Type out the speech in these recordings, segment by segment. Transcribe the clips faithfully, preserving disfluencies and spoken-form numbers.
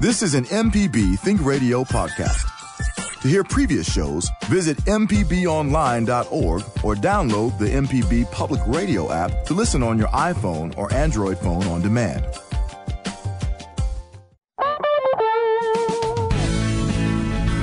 This is an M P B Think Radio podcast. To hear previous shows, visit m p b online dot org or download the M P B Public Radio app to listen on your iPhone or Android phone on demand.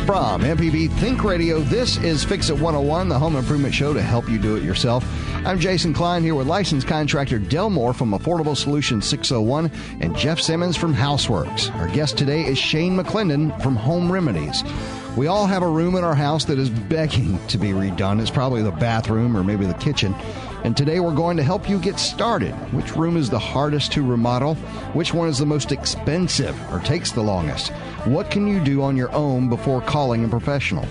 From M P B Think Radio, this is Fix It one oh one, the home improvement show to help you do it yourself. I'm Jason Klein here with licensed contractor Delmore from Affordable Solutions six oh one and Jeff Simmons from Houseworks. Our guest today is Shane McClendon from Home Remedies. We all have a room in our house that is begging to be redone. It's probably the bathroom or maybe the kitchen. And today we're going to help you get started. Which room is the hardest to remodel? Which one is the most expensive or takes the longest? What can you do on your own before calling a professional?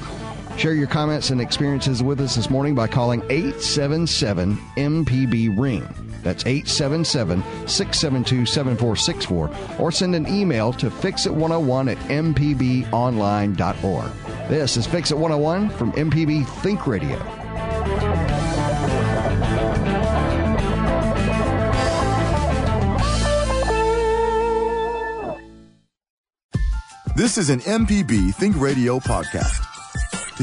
Share your comments and experiences with us this morning by calling eight seven seven M P B ring. That's eight seven seven, six seven two, seven four six four. Or send an email to fix it one oh one at m p b online dot org. This is Fix It one oh one from M P B Think Radio. This is an M P B Think Radio podcast. To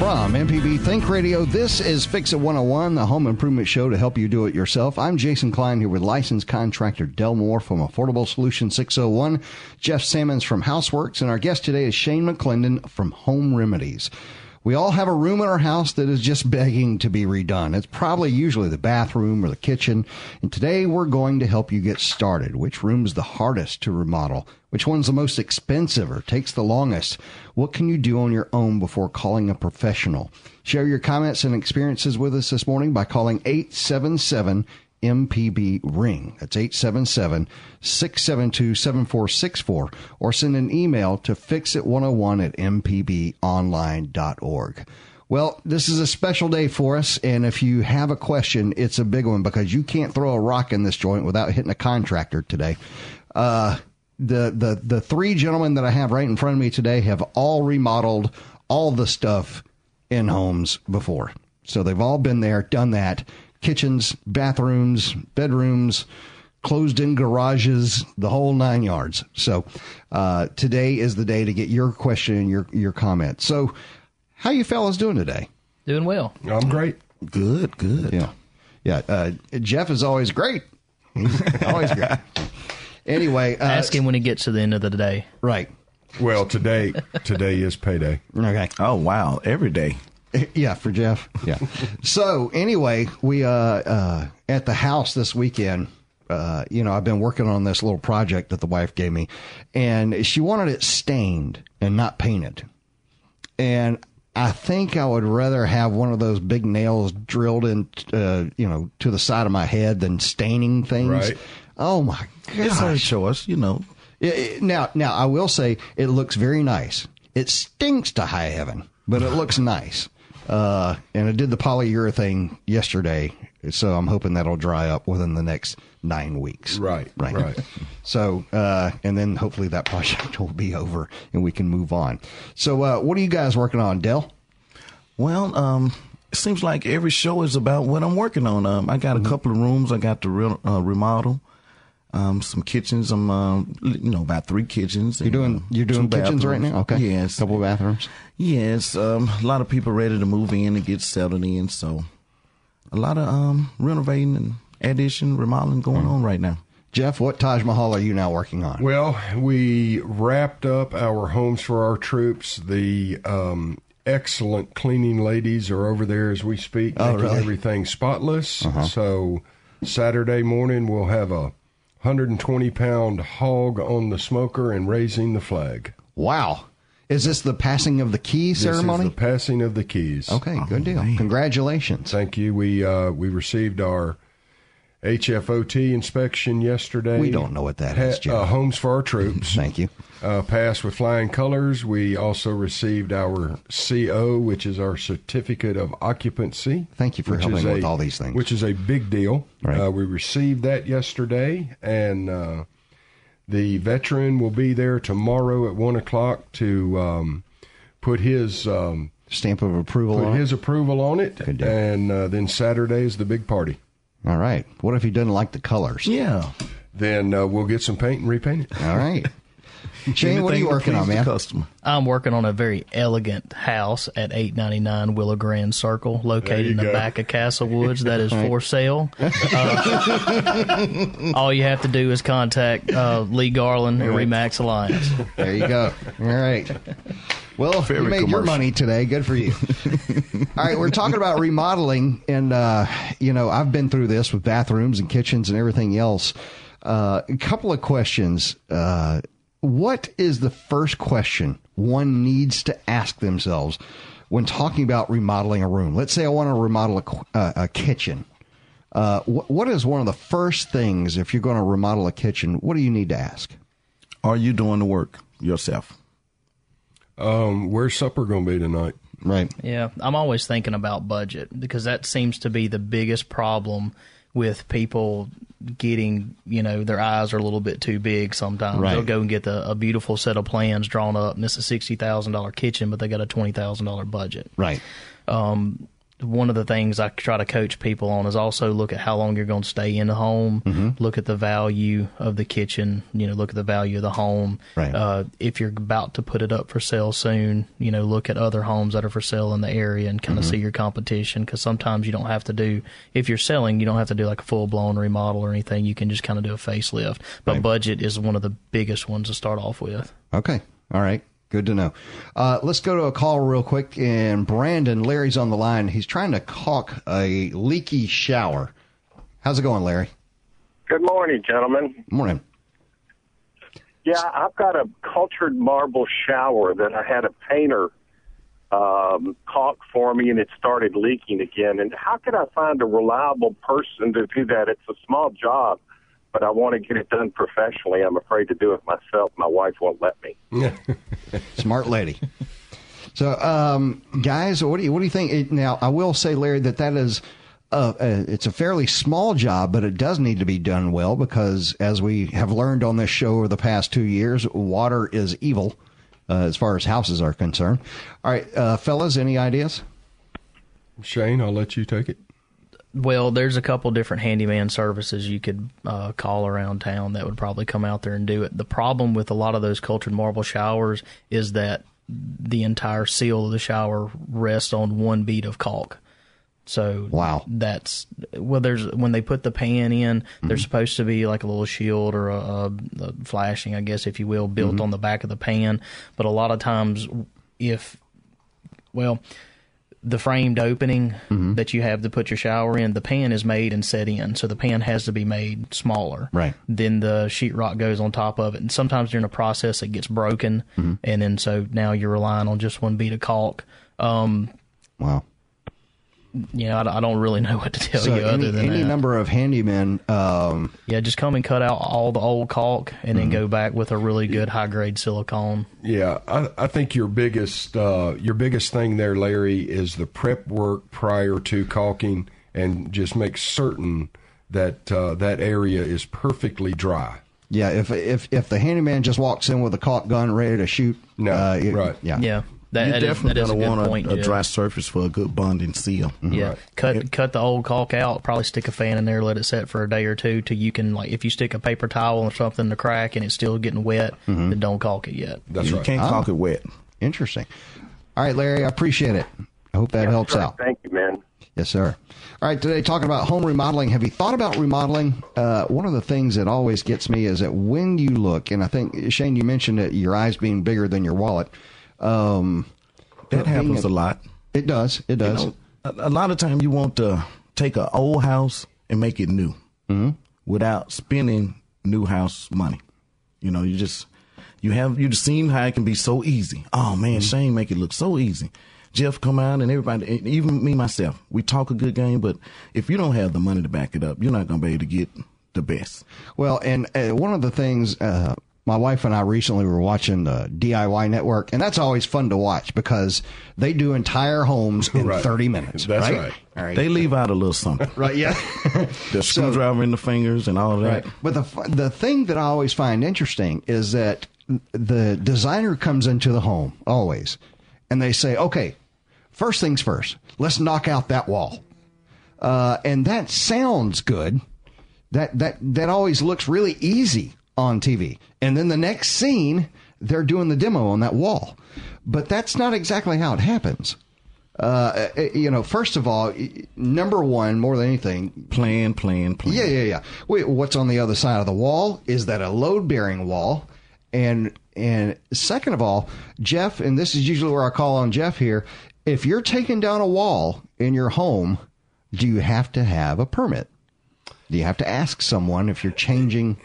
From M P B Think Radio, this is Fix It one oh one, the home improvement show to help you do it yourself. I'm Jason Klein here with licensed contractor Delmore from Affordable Solutions six oh one, Jeff Simmons from Houseworks, and our guest today is Shane McClendon from Home Remedies. We all have a room in our house that is just begging to be redone. It's probably usually the bathroom or the kitchen. And today we're going to help you get started. Which room's the hardest to remodel? Which one's the most expensive or takes the longest? What can you do on your own before calling a professional? Share your comments and experiences with us this morning by calling eight seven seven M P B ring. That's eight seven seven, six seven two, seven four six four, or send an email to fix it one oh one at m p b online dot org. Well, this is a special day for us, and if you have a question, it's a big one because you can't throw a rock in this joint without hitting a contractor today. Uh, the, the, the three gentlemen that I have right in front of me today have all remodeled all the stuff in homes before. So they've all been there, done that. Kitchens, bathrooms, bedrooms, closed-in garages, the whole nine yards. So uh, today is the day to get your question and your, your comment. So how you fellas doing today? Doing well. I'm great. Good, good. Yeah, yeah. Uh, Jeff is always great. Always great. Anyway. Uh, Ask him when he gets to the end of the day. Right. Well, today today is payday. Okay. Oh, wow. Every day. Yeah, for Jeff. Yeah. So anyway, we uh, uh, at the house this weekend, uh, you know, I've been working on this little project that the wife gave me, and she wanted it stained and not painted. And I think I would rather have one of those big nails drilled in, uh, you know, to the side of my head than staining things. Right. Oh, my gosh. It's her choice, you know. It, it, now, now, I will say it looks very nice. It stinks to high heaven, but it looks nice. Uh, and I did the polyurethane yesterday, so I'm hoping that'll dry up within the next nine weeks. Right, right. right. So, uh, and then hopefully that project will be over and we can move on. So, uh, what are you guys working on, Del? Well, um, it seems like every show is about what I'm working on. Um, I got a couple of rooms I got to re- uh, remodel. Um, some kitchens. I'm, um, you know, about three kitchens. You're doing, and, uh, you're doing kitchens bathrooms. Right now. Okay. Yes. A couple of bathrooms. Yes. Um, a lot of people ready to move in and get settled in. So a lot of, um, renovating and addition, remodeling going mm. on right now. Jeff, what Taj Mahal are you now working on? Well, we wrapped up our Homes for Our Troops. The, um, excellent cleaning ladies are over there as we speak. Oh, making really? Everything spotless. Uh-huh. So Saturday morning we'll have a one hundred twenty pound hog on the smoker and raising the flag. Wow. Is this the passing of the key ceremony? This is the passing of the keys. Okay, oh, good deal. Man. Congratulations. Thank you. We uh, we received our H F O T inspection yesterday. We don't know what that is, Jim. Uh, Homes for Our Troops. Thank you. Uh, passed with flying colors. We also received our C O, which is our Certificate of Occupancy. Thank you for helping with a, all these things. Which is a big deal. Right. Uh, we received that yesterday, and uh, The veteran will be there tomorrow at one o'clock to um, put his um, stamp of approval put on his it. approval on it. Good day. And uh, then Saturday is the big party. All right. What if he doesn't like the colors? Yeah. Then uh, we'll get some paint and repaint it. All right. Shane, what are you working on, man? I'm working on a very elegant house at eight ninety-nine Willow Grand Circle, located in the go. back of Castlewoods. That is for sale. Uh, all you have to do is contact uh, Lee Garland and REMAX Alliance. There you go. All right. Well, Favorite you made commercial. your money today. Good for you. All right, we're talking about remodeling, and, uh, you know, I've been through this with bathrooms and kitchens and everything else. Uh, a couple of questions. Uh What is the first question one needs to ask themselves when talking about remodeling a room? Let's say I want to remodel a, uh, a kitchen. Uh, wh- what is one of the first things, if you're going to remodel a kitchen, what do you need to ask? Are you doing the work yourself? Um, where's supper going to be tonight? Right. Yeah, I'm always thinking about budget, because that seems to be the biggest problem with people getting, you know, their eyes are a little bit too big sometimes. Right. They'll go and get the, a beautiful set of plans drawn up, and it's a sixty thousand dollars kitchen, but they got a twenty thousand dollars budget. Right. Um, one of the things I try to coach people on is also look at how long you're going to stay in the home, mm-hmm. look at the value of the kitchen, you know, look at the value of the home. Right. Uh, if you're about to put it up for sale soon, you know, look at other homes that are for sale in the area and kind mm-hmm. of see your competition, because sometimes you don't have to do, if you're selling, you don't have to do like a full-blown remodel or anything. You can just kind of do a facelift. But right. budget is one of the biggest ones to start off with. Okay. All right. Good to know. Uh, let's go to a call real quick. And Brandon, Larry's on the line. He's trying to caulk a leaky shower. How's it going, Larry? Good morning, gentlemen. Morning. Yeah, I've got a cultured marble shower that I had a painter um, caulk for me, and it started leaking again. And how could I find a reliable person to do that? It's a small job, but I want to get it done professionally. I'm afraid to do it myself. My wife won't let me. Yeah. Smart lady. So, um, guys, what do you what do you think? Now, I will say, Larry, that that is a, a, it's a fairly small job, but it does need to be done well, because as we have learned on this show over the past two years, water is evil uh, as far as houses are concerned. All right, uh, fellas, any ideas? Shane, I'll let you take it. Well, there's a couple different handyman services you could uh, call around town that would probably come out there and do it. The problem with a lot of those cultured marble showers is that the entire seal of the shower rests on one bead of caulk. So wow. that's well. There's when they put the pan in, mm-hmm. there's supposed to be like a little shield or a, a, a flashing, I guess, if you will, built mm-hmm. on the back of the pan. But a lot of times, if well. the framed opening mm-hmm. that you have to put your shower in, the pan is made and set in, so the pan has to be made smaller. Right. Then the sheetrock goes on top of it, and sometimes during the process it gets broken, mm-hmm. and then so now you're relying on just one bead of caulk. Um, wow. You know, I, I don't really know what to tell so you any, other than any that. number of handymen. Um, yeah, just come and cut out all the old caulk, and mm-hmm. then go back with a really good high grade silicone. Yeah, I, I think your biggest uh, your biggest thing there, Larry, is the prep work prior to caulking, and just make certain that uh, that area is perfectly dry. Yeah, if if if the handyman just walks in with a caulk gun ready to shoot, no, uh, it, right? Yeah, yeah. That, you that definitely going to want a, point, a dry surface for a good bonding seal. Mm-hmm. Yeah, right. cut it, cut the old caulk out. Probably stick a fan in there, let it set for a day or two till you can, like, if you stick a paper towel or something in the crack and it's still getting wet, mm-hmm. then don't caulk it yet. That's you right. You can't caulk oh. it wet. Interesting. All right, Larry, I appreciate it. I hope that yeah, helps right. out. Thank you, man. Yes, sir. All right, today talking about home remodeling. Have you thought about remodeling? Uh, one of the things that always gets me is that when you look, and I think, Shane, you mentioned that your eyes being bigger than your wallet. Um, that happens a, a lot. It does. It does. You know, a, a lot of time you want to take an old house and make it new mm-hmm. without spending new house money. You know, you just, you have, you've seen how it can be so easy. Oh man, mm-hmm. Shane make it look so easy. Jeff come out and everybody, and even me, myself, we talk a good game, but if you don't have the money to back it up, you're not going to be able to get the best. Well, and uh, one of the things, uh, my wife and I recently were watching the D I Y Network, and that's always fun to watch because they do entire homes in right. thirty minutes. That's right? Right. All right. They leave out a little something. Right, yeah. The screwdriver so, in the fingers and all of that. Right. But the the thing that I always find interesting is that the designer comes into the home always, and they say, okay, first things first, let's knock out that wall. Uh, and that sounds good. That, that, that always looks really easy on T V. And then the next scene, they're doing the demo on that wall. But that's not exactly how it happens. Uh, you know, first of all, number one, more than anything, plan, plan, plan. Yeah, yeah, yeah. Wait, what's on the other side of the wall? Is that a load-bearing wall? And, and second of all, Jeff, and this is usually where I call on Jeff here, if you're taking down a wall in your home, do you have to have a permit? Do you have to ask someone if you're changing?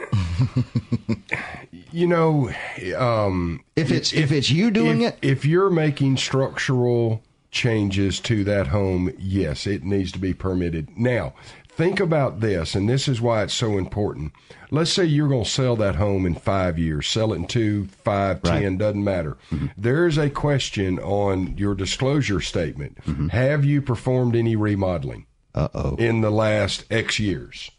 You know, um, if it's if, if it's you doing if, it, if you're making structural changes to that home, yes, it needs to be permitted. Now, think about this, and this is why it's so important. Let's say you're going to sell that home in five years, sell it in two, five, right. ten, doesn't matter. Mm-hmm. There's a question on your disclosure statement. Mm-hmm. Have you performed any remodeling? Uh-oh. In the last X years?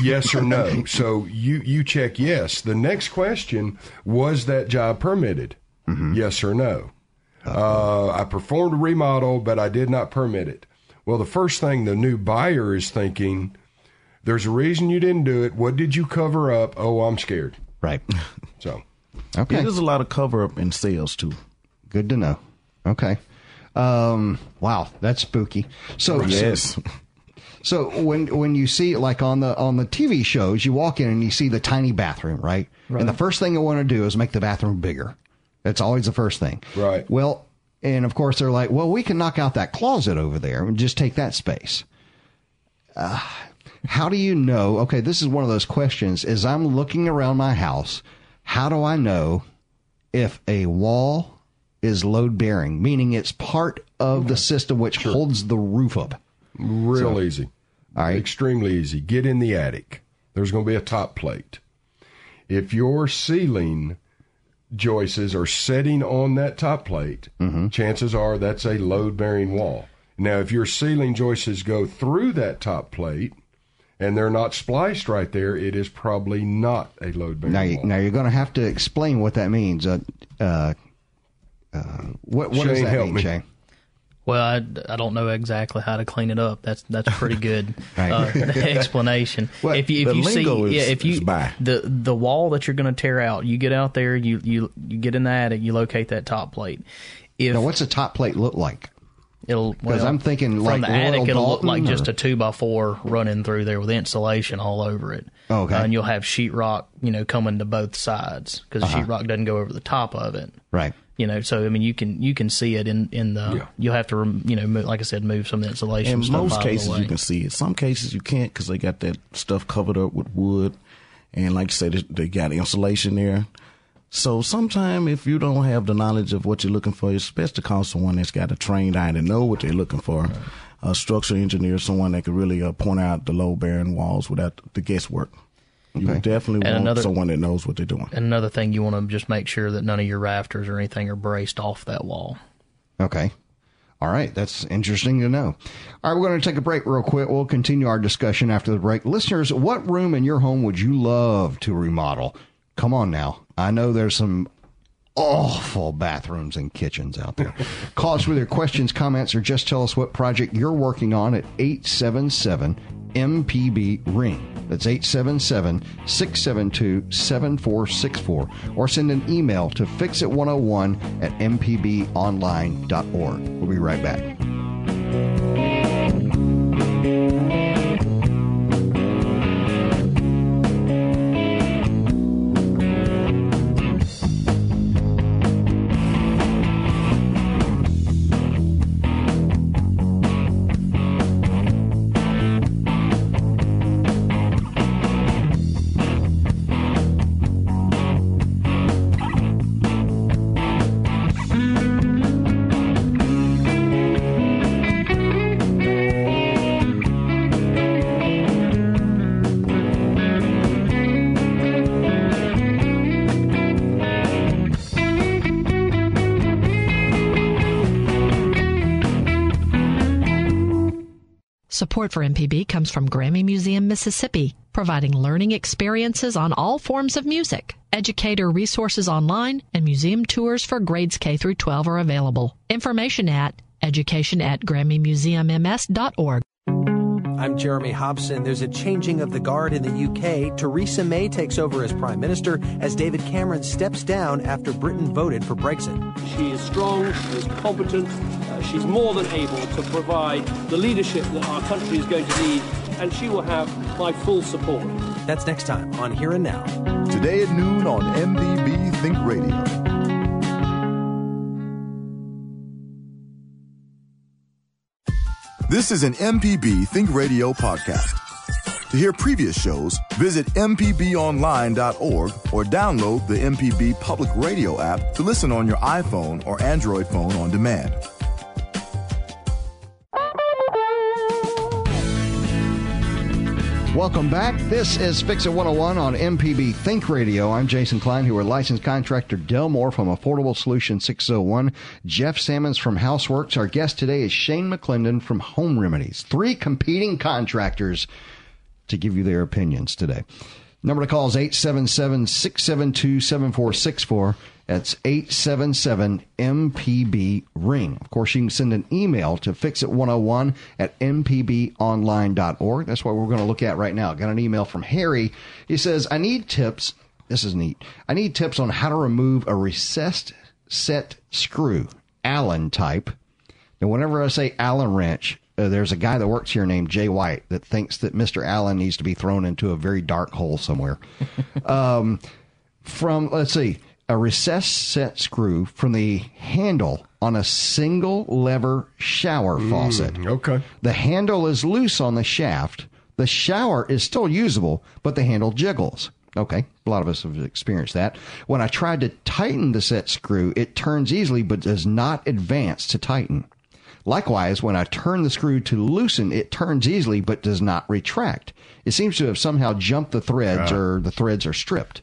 Yes or no? So you, you check yes. The next question, was that job permitted? Mm-hmm. Yes or no? Uh, I performed a remodel, but I did not permit it. Well, the first thing the new buyer is thinking, there's a reason you didn't do it. What did you cover up? Oh, I'm scared. Right. So okay. Yeah, there's a lot of cover up in sales, too. Good to know. Okay. Um, wow, that's spooky. So yes. So, so when when you see, like, on the on the T V shows, you walk in and you see the tiny bathroom, right? Right. And the first thing you want to do is make the bathroom bigger. That's always the first thing. Right. Well, and of course they're like, well, we can knock out that closet over there and just take that space. Uh, how do you know? Okay, this is one of those questions. As I'm looking around my house, how do I know if a wall is load-bearing, meaning it's part of the system which sure. holds the roof up. Real so, easy. All right. Extremely easy. Get in the attic. There's going to be a top plate. If your ceiling joists are setting on that top plate, mm-hmm. chances are that's a load-bearing wall. Now, if your ceiling joists go through that top plate, and they're not spliced right there, it is probably not a load-bearing now, wall. Now, you're going to have to explain what that means. Uh, uh Uh, what what Shane, does that mean, me. Shane? Well, I, I don't know exactly how to clean it up. That's that's pretty good right. uh, explanation. Well, if you if you see is, yeah, if you the the wall that you're going to tear out, you get out there, you you you get in the attic, you locate that top plate. If now, what's a top plate look like? It'll because well, I'm thinking from like the attic, it'll Dalton, look like or? Just a two by four running through there with insulation all over it. Okay, uh, and you'll have sheetrock, you know, coming to both sides because uh-huh. sheetrock doesn't go over the top of it. Right. You know, so I mean, you can you can see it in in the. Yeah. You'll have to, you know, move, like I said, move some of the insulation. In most cases, you can see it. Some cases you can't because they got that stuff covered up with wood, and like you said, they got insulation there. So sometimes, if you don't have the knowledge of what you're looking for, it's best to call someone that's got a trained eye to know what they're looking for. Right. A structural engineer, someone that can really uh, point out the load-bearing walls without the guesswork. You okay. definitely and want another, someone that knows what they're doing. Another thing, you want to just make sure that none of your rafters or anything are braced off that wall. Okay. All right. That's interesting to know. All right. We're going to take a break real quick. We'll continue our discussion after the break. Listeners, what room in your home would you love to remodel? Come on now. I know there's some awful bathrooms and kitchens out there. Call us with your questions, comments, or just tell us what project you're working on at eight seven seven M P B ring. That's eight seven seven, six seven two, seven four six four. Or send an email to fix it one oh one at m p b online dot org. We'll be right back. Support for M P B comes from Grammy Museum Mississippi, providing learning experiences on all forms of music. Educator resources online and museum tours for grades K through twelve are available. Information at education at grammymuseumms dot org. I'm Jeremy Hobson. There's a changing of the guard in the U K. Theresa May takes over as Prime Minister as David Cameron steps down after Britain voted for Brexit. She is strong, she is competent, uh, she's more than able to provide the leadership that our country is going to need, and she will have my full support. That's next time on Here and Now. Today at noon on M P B Think Radio. This is an M P B Think Radio podcast. To hear previous shows, visit m p b online dot org or download the M P B Public Radio app to listen on your iPhone or Android phone on demand. Welcome back. This is Fix It one oh one on M P B Think Radio. I'm Jason Klein, who are licensed contractor Delmore from Affordable Solutions six oh one, Jeff Simmons from Houseworks. Our guest today is Shane McClendon from Home Remedies. Three competing contractors to give you their opinions today. Number to call is eight seven seven, six seven two, seven four six four. That's eight seven seven M P B ring. Of course, you can send an email to fix it one oh one at m p b online dot org. That's what we're going to look at right now. Got an email from Harry. He says, I need tips. This is neat. I need tips on how to remove a recessed set screw, Allen type. Now, whenever I say Allen wrench, Uh, there's a guy that works here named Jay White that thinks that Mister Allen needs to be thrown into a very dark hole somewhere. um, from, let's see, a recessed set screw from the handle on a single lever shower mm, faucet. Okay. The handle is loose on the shaft. The shower is still usable, but the handle jiggles. Okay, a lot of us have experienced that. When I tried to tighten the set screw, it turns easily but does not advance to tighten. Likewise, when I turn the screw to loosen, it turns easily but does not retract. It seems to have somehow jumped the threads, or the threads are stripped.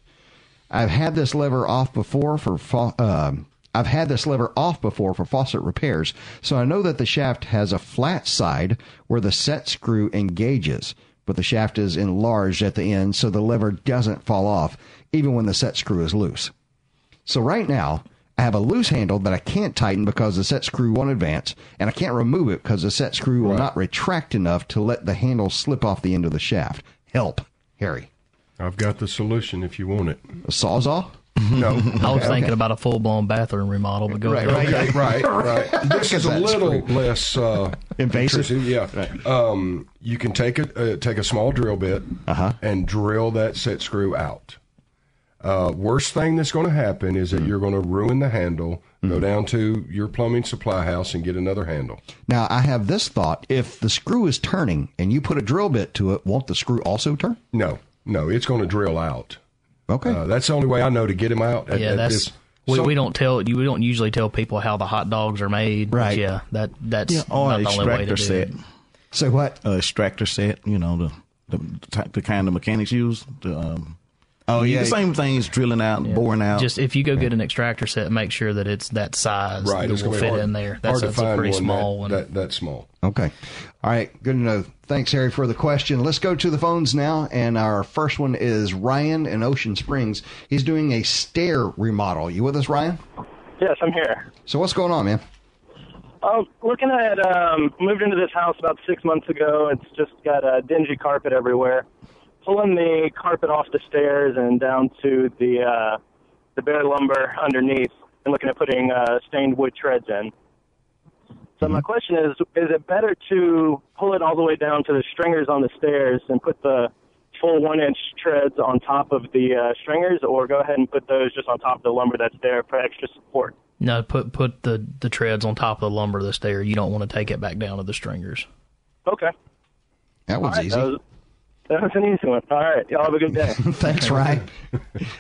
I've had this lever off before for fa- uh, I've had this lever off before for faucet repairs, so I know that the shaft has a flat side where the set screw engages, but the shaft is enlarged at the end, so the lever doesn't fall off even when the set screw is loose. So right now, I have a loose handle that I can't tighten because the set screw won't advance, and I can't remove it because the set screw will right. not retract enough to let the handle slip off the end of the shaft. Help, Harry. I've got the solution if you want it. A Sawzall? No. I was okay, thinking okay. about a full-blown bathroom remodel, but go right, right, okay. right, right, right. This is a little screw. less uh, invasive. Yeah. Right. Um, you can take a uh, take a small drill bit uh-huh. and drill that set screw out. Uh, worst thing that's going to happen is that mm. you're going to ruin the handle, mm. go down to your plumbing supply house and get another handle. Now, I have this thought. If the screw is turning and you put a drill bit to it, won't the screw also turn? No, no, it's going to drill out. Okay. Uh, that's the only way I know to get them out. At, yeah, at that's... This. We, so, we don't tell we don't usually tell people how the hot dogs are made. Right. Yeah, that, that's yeah, not the only way to do set. it. So what? Uh, extractor set, you know, the, the, type, the kind of mechanics use, the... Um, Oh, yeah. The same thing's drilling out and yeah. boring out. Just if you go get an extractor set, make sure that it's that size right. that it's will fit hard, in there. That's, that's a pretty one small that, one. That, that small. Okay. All right. Good to know. Thanks, Harry, for the question. Let's go to the phones now. And our first one is Ryan in Ocean Springs. He's doing a stair remodel. You with us, Ryan? Yes, I'm here. So what's going on, man? Um, looking at, um, moved into this house about six months ago. It's just got a dingy carpet everywhere. Pulling the carpet off the stairs and down to the uh, the bare lumber underneath, and looking at putting uh, stained wood treads in. So my question is: is it better to pull it all the way down to the stringers on the stairs and put the full one-inch treads on top of the uh, stringers, or go ahead and put those just on top of the lumber that's there for extra support? No, put put the the treads on top of the lumber that's there. You don't want to take it back down to the stringers. Okay, that one's all right, easy. That was- That was an easy one. All right. Y'all have a good day. Thanks, Ryan.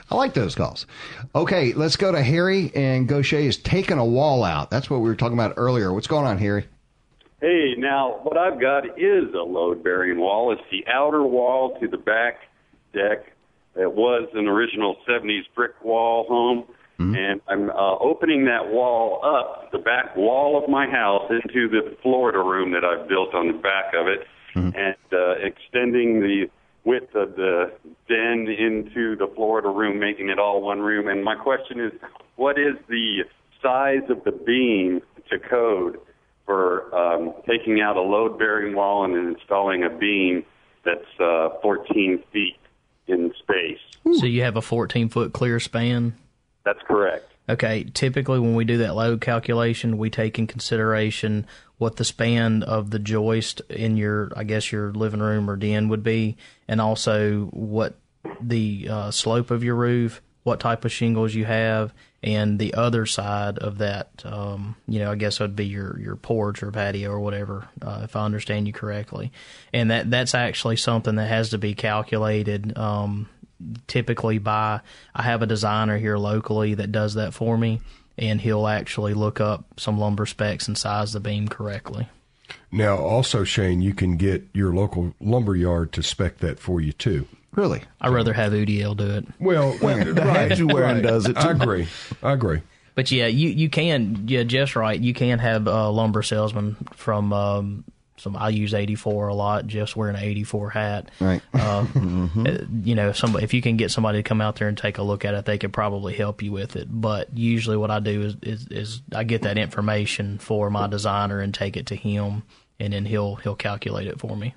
I like those calls. Okay, let's go to Harry, and Gaucher is taking a wall out. That's what we were talking about earlier. What's going on, Harry? Hey, now, what I've got is a load-bearing wall. It's the outer wall to the back deck. It was an original seventies brick wall home, mm-hmm. and I'm uh, opening that wall up, the back wall of my house, into the Florida room that I've built on the back of it. mm-hmm. and uh, extending the width of the den into the Florida room, making it all one room. And my question is, what is the size of the beam to code for um, taking out a load-bearing wall and installing a beam that's uh, fourteen feet in space? So you have a fourteen-foot clear span? That's correct. Okay, typically when we do that load calculation, we take in consideration what the span of the joist in your, I guess, your living room or den would be, and also what the uh, slope of your roof, what type of shingles you have, and the other side of that, um, you know, I guess it would be your, your porch or patio or whatever, uh, if I understand you correctly. And that that's actually something that has to be calculated um typically by, I have a designer here locally that does that for me, and he'll actually look up some lumber specs and size the beam correctly. Now, also, Shane, you can get your local lumber yard to spec that for you, too. Really? I'd rather have Udiel do it. Well, well the right, you wearing right. does it, too. I agree. I agree. But, yeah, you, you can, yeah, just right, you can have a lumber salesman from um, – Some, I use eighty-four a lot, just wearing an eighty-four hat. Right. Uh, mm-hmm. You know, somebody, if you can get somebody to come out there and take a look at it, they could probably help you with it. But usually what I do is, is, is I get that information for my designer and take it to him, and then he'll he'll calculate it for me.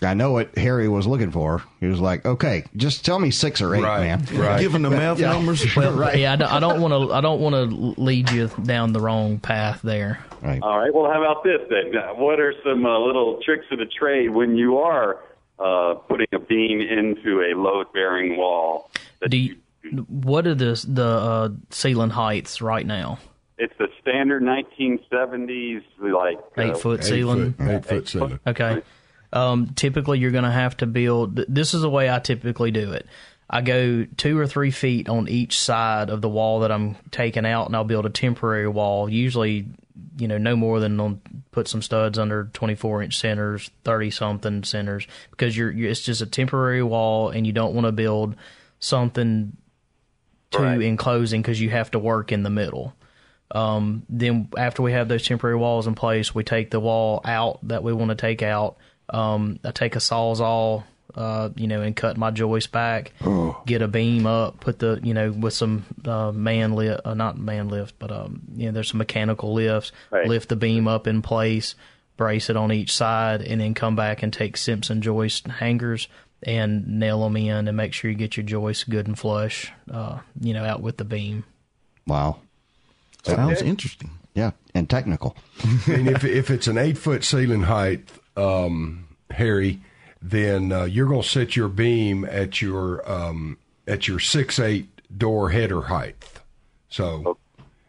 I know what Harry was looking for. He was like, "Okay, just tell me six or eight, right, man." Right. Give him the math yeah. numbers. Well, right. Yeah, I don't want to. I don't want to lead you down the wrong path there. Right. All right. Well, how about this then? What are some uh, little tricks of the trade when you are uh, putting a beam into a load-bearing wall? Do you, what are the the uh, ceiling heights right now? It's the standard nineteen seventies, like eight uh, foot ceiling. Eight foot, eight eight foot ceiling. Okay. Um, typically you're going to have to build, this is the way I typically do it. I go two or three feet on each side of the wall that I'm taking out, and I'll build a temporary wall. Usually, you know, no more than I'll put some studs under twenty-four inch centers, thirty something centers, because you're, you're it's just a temporary wall, and you don't want to build something too right. enclosing, because you have to work in the middle. Um, then after we have those temporary walls in place, we take the wall out that we want to take out. Um, I take a Sawzall, uh, you know, and cut my joist back, oh. get a beam up, put the, you know, with some uh, man lift, uh, not man lift, but, um, you know, there's some mechanical lifts, right. lift the beam up in place, brace it on each side, and then come back and take Simpson joist hangers and nail them in and make sure you get your joist good and flush, uh, you know, out with the beam. Wow. Sounds okay. interesting. Yeah, and technical. And if if it's an eight-foot ceiling height, Um, Harry, then uh, you're going to set your beam at your um, at your six eight door header height. So,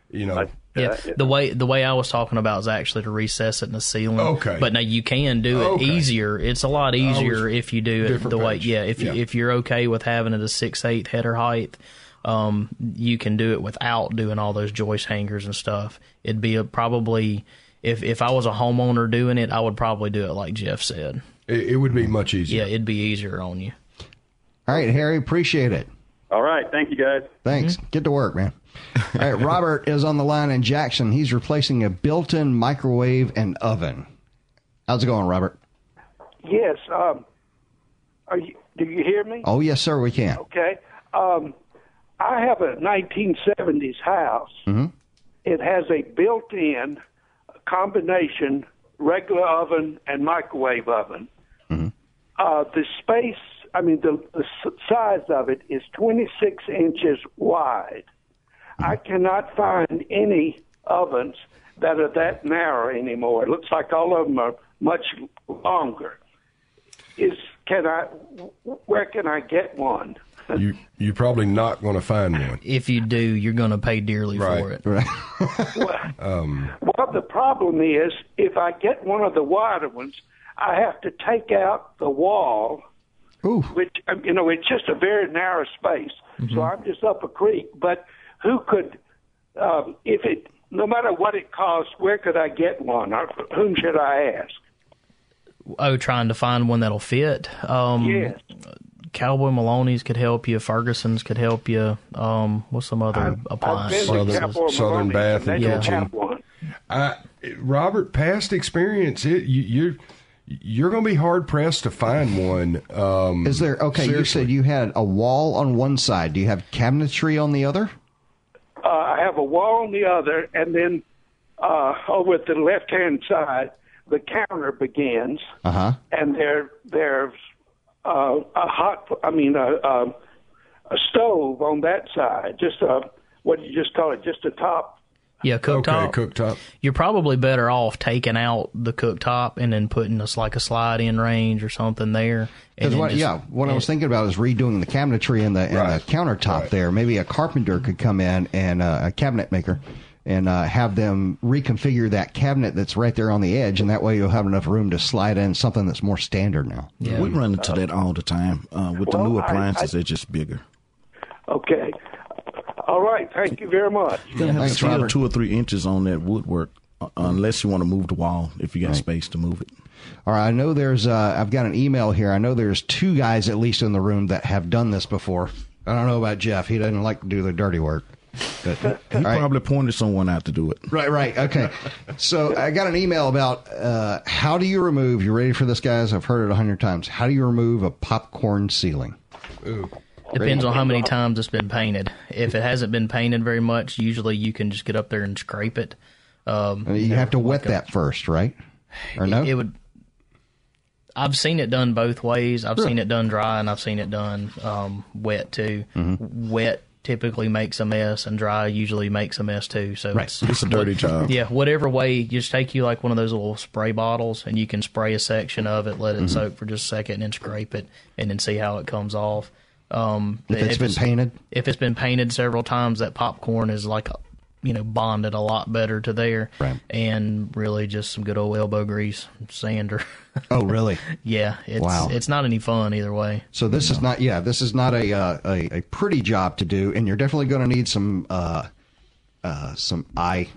you know, yeah, the way the way I was talking about is actually to recess it in the ceiling. Okay, but now you can do it okay. easier. It's a lot easier if you do it the way. Page. Yeah, if yeah. You, if you're okay with having it a six eight header height, um, you can do it without doing all those joist hangers and stuff. It'd be a, probably. If if I was a homeowner doing it, I would probably do it like Jeff said. It, it would be much easier. Yeah, it'd be easier on you. All right, Harry, appreciate it. All right, thank you, guys. Thanks. Mm-hmm. Get to work, man. All right, Robert is on the line in Jackson. He's replacing a built-in microwave and oven. How's it going, Robert? Yes. Um, are you, do you hear me? Oh, yes, sir, we can. Okay. Um, I have a nineteen seventies house. Mm-hmm. It has a built-in combination regular oven and microwave oven. Mm-hmm. Uh, the space, I mean, the, the size of it is twenty-six inches wide. Mm-hmm. I cannot find any ovens that are that narrow anymore. It looks like all of them are much longer. Is can I? Where can I get one? You you're probably not going to find one. If you do, you're going to pay dearly right. for it. Right. well, um, well, the problem is, if I get one of the wider ones, I have to take out the wall, ooh. which you know it's just a very narrow space. Mm-hmm. So I'm just up a creek. But who could, um, if it, no matter what it costs, where could I get one? Or whom should I ask? Oh, trying to find one that'll fit. Um, yes. Cowboy Maloney's could help you. Ferguson's could help you. Um, what's some other I've, appliance? Southern, Southern Bath and Kitchen. I, Robert, past experience, it, you, you're you're going to be hard-pressed to find one. Um, Is there, okay, seriously. You said you had a wall on one side. Do you have cabinetry on the other? Uh, I have a wall on the other, and then uh, over at the left-hand side, the counter begins, uh-huh. and there, there's uh, a hot, I mean, a, a, a stove on that side, just a, what do you just call it, just a top. Yeah, cooktop. Okay, cooktop. You're probably better off taking out the cooktop and then putting us like a slide-in range or something there. And what, just, yeah, what and, I was thinking about is redoing the cabinetry and the, and right, the countertop right. there. Maybe a carpenter could come in and uh, a cabinet maker and uh, have them reconfigure that cabinet that's right there on the edge, and that way you'll have enough room to slide in something that's more standard now. Yeah. We run into that all the time. Uh, with well, the new appliances, I, I, they're just bigger. Okay. All right. Thank you very much. You're going to have to drill two or three inches on that woodwork uh, unless you want to move the wall, if you got right. space to move it. All right. I know there's uh, – I've got an email here. I know there's two guys at least in the room that have done this before. I don't know about Jeff. He doesn't like to do the dirty work. But, he right. probably pointed someone out to do it. Right, right. Okay. So I got an email about uh, how do you remove – you ready for this, guys? I've heard it a hundred times. How do you remove a popcorn ceiling? Ooh. Depends on how many times it's been painted. If it hasn't been painted very much, usually you can just get up there and scrape it. Um, you, you know, have to wet like that a, first, right? Or no? It, it would. I've seen it done both ways. I've sure. seen it done dry, and I've seen it done um, wet too. Mm-hmm. Wet typically makes a mess, and dry usually makes a mess too. So right. it's, it's a dirty job. Yeah, whatever way, you just take you like one of those little spray bottles, and you can spray a section of it, let it mm-hmm. soak for just a second, and then scrape it, and then see how it comes off. Um, if it's if been it's, painted, if it's been painted several times, that popcorn is like, you know, bonded a lot better to there, right. and really just some good old elbow grease, sander. Oh, really? Yeah. It's, wow. It's not any fun either way. So this no. is not, yeah, this is not a, uh, a a pretty job to do, and you're definitely going to need some uh, uh, some eye.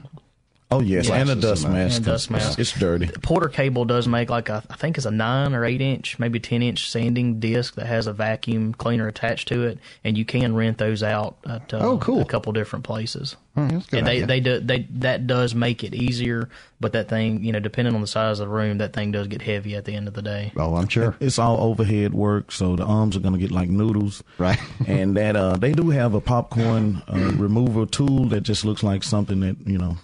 Oh, yes, yeah. and a dust mask. And dust mask. It's dirty. Porter Cable does make like a, I think it's a nine or eight inch, maybe ten inch sanding disc that has a vacuum cleaner attached to it, and you can rent those out at uh, oh, cool. a couple different places. Hmm, that's a good and they, idea. they do, they that does make it easier, but that thing, you know, depending on the size of the room, that thing does get heavy at the end of the day. Oh, I'm sure. It's all overhead work, so the arms are going to get like noodles. Right. And that uh, they do have a popcorn uh, remover tool that just looks like something that, you know,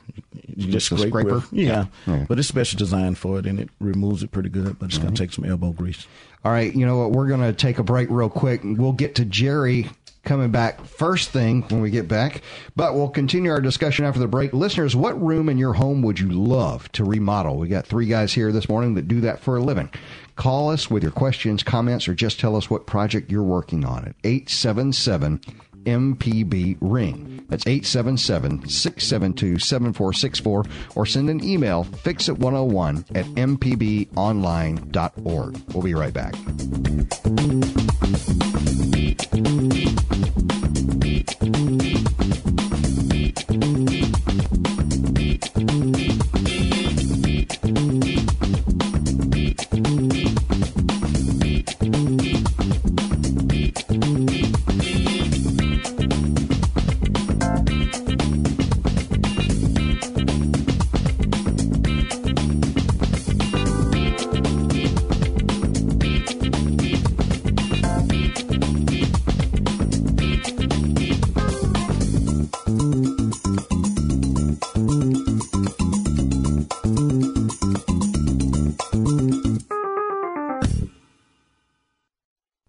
you just scrape scraper. With. Yeah. yeah. But it's special designed for it, and it removes it pretty good, but it's mm-hmm. going to take some elbow grease. All right. You know what? We're going to take a break real quick, and we'll get to Jerry coming back first thing when we get back, but we'll continue our discussion after the break. Listeners, what room in your home would you love to remodel? We got three guys here this morning that do that for a living. Call us with your questions, comments, or just tell us what project you're working on at eight seven seven M P B ring. That's eight seven seven, six seven two, seven four six four, or send an email, fix it one oh one at m p b online dot org. We'll be right back.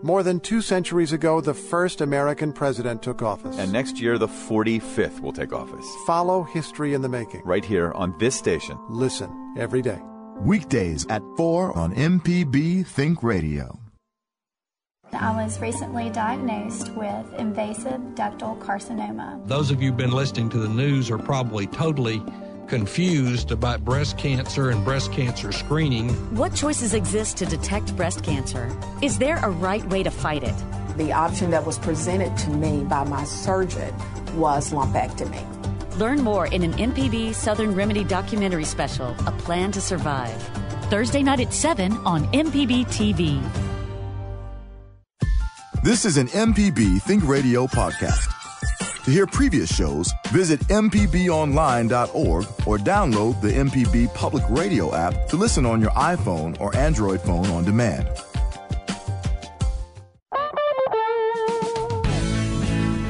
More than two centuries ago, the first American president took office. And next year, the forty-fifth will take office. Follow history in the making. Right here on this station. Listen every day. Weekdays at four on M P B Think Radio. I was recently diagnosed with invasive ductal carcinoma. Those of you who've been listening to the news are probably totally confused about breast cancer and breast cancer screening. What choices exist to detect breast cancer? Is there a right way to fight it? The option that was presented to me by my surgeon was lumpectomy. Learn more in an M P B Southern Remedy documentary special, A Plan to Survive. Thursday night at seven on M P B T V. This is an M P B Think Radio podcast. To hear previous shows, visit m p b online dot org or download the M P B Public Radio app to listen on your iPhone or Android phone on demand.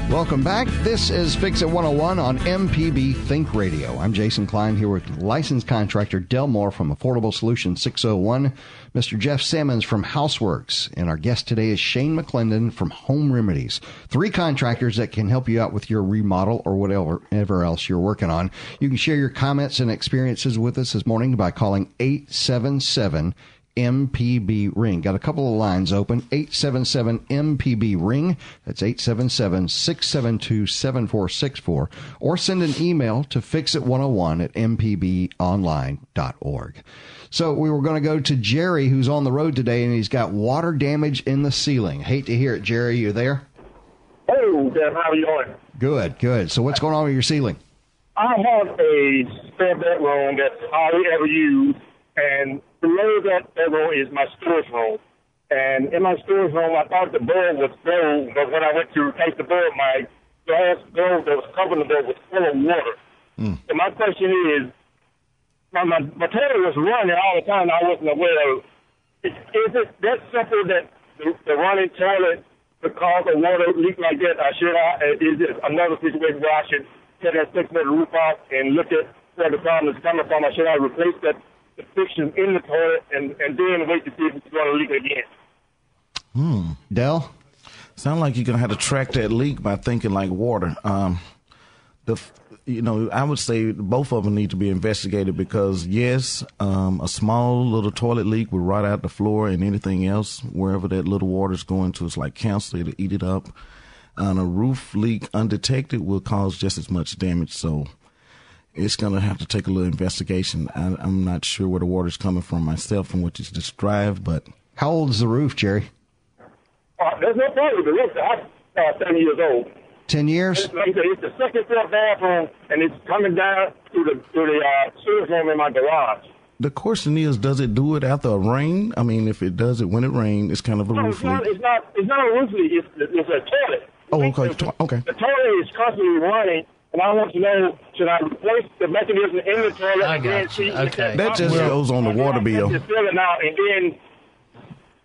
Welcome back. This is Fix It one oh one on M P B Think Radio. I'm Jason Klein here with licensed contractor Delmore from Affordable Solutions six oh one, Mister Jeff Simmons from Houseworks, and our guest today is Shane McClendon from Home Remedies. Three contractors that can help you out with your remodel or whatever else you're working on. You can share your comments and experiences with us this morning by calling eight seven seven M P B ring. Got a couple of lines open. eight seven seven M P B ring. That's eight seven seven, six seven two, seven four six four. Or send an email to fix it one oh one at m p b online dot org. So we were going to go to Jerry, who's on the road today, and he's got water damage in the ceiling. Hate to hear it, Jerry. You there? Hello, Jeff. How are you doing? Good, good. So what's going on with your ceiling? I have a spare bedroom that I ever use, and below that bedroom is my storage room. And in my storage room, I thought the bulb was gold, but when I went to replace the bulb, my glass bulb that was covering the bulb was full of water. Mm. And my question is, my, my, my toilet was running all the time, and I wasn't aware of it. Is it that simple that the, the running toilet could cause a water leak like that? I should I, is it another situation where I should take that six-meter roof off and look at where the problem is coming from? Or should I replace that fixtures in the toilet and, and then wait to see if it's going to leak again? Hmm. Del? Sound like you're going to have to track that leak by thinking like water. Um, the, you know, I would say both of them need to be investigated because, yes, um, a small little toilet leak would rot out the floor and anything else, wherever that little water is going to. It's like cancer. It'll eat it up. And a roof leak undetected will cause just as much damage, so it's going to have to take a little investigation. I, I'm not sure where the water's coming from myself from which it's described, but... How old is the roof, Jerry? Uh, there's no problem with the roof. I'm uh, ten years old. Ten years? It's, like, it's the second floor bathroom, and it's coming down to the, to the uh, sewer room in my garage. The question is, does it do it after a rain? I mean, if it does it when it rains, it's kind of a no, roof it's not, leak. It's not, it's not a roof leak. It's, it's a toilet. Oh, okay. The, okay. The toilet is constantly running. And I want to know, should I replace the mechanism in the toilet? I got you. Okay. That just goes on the water bill. And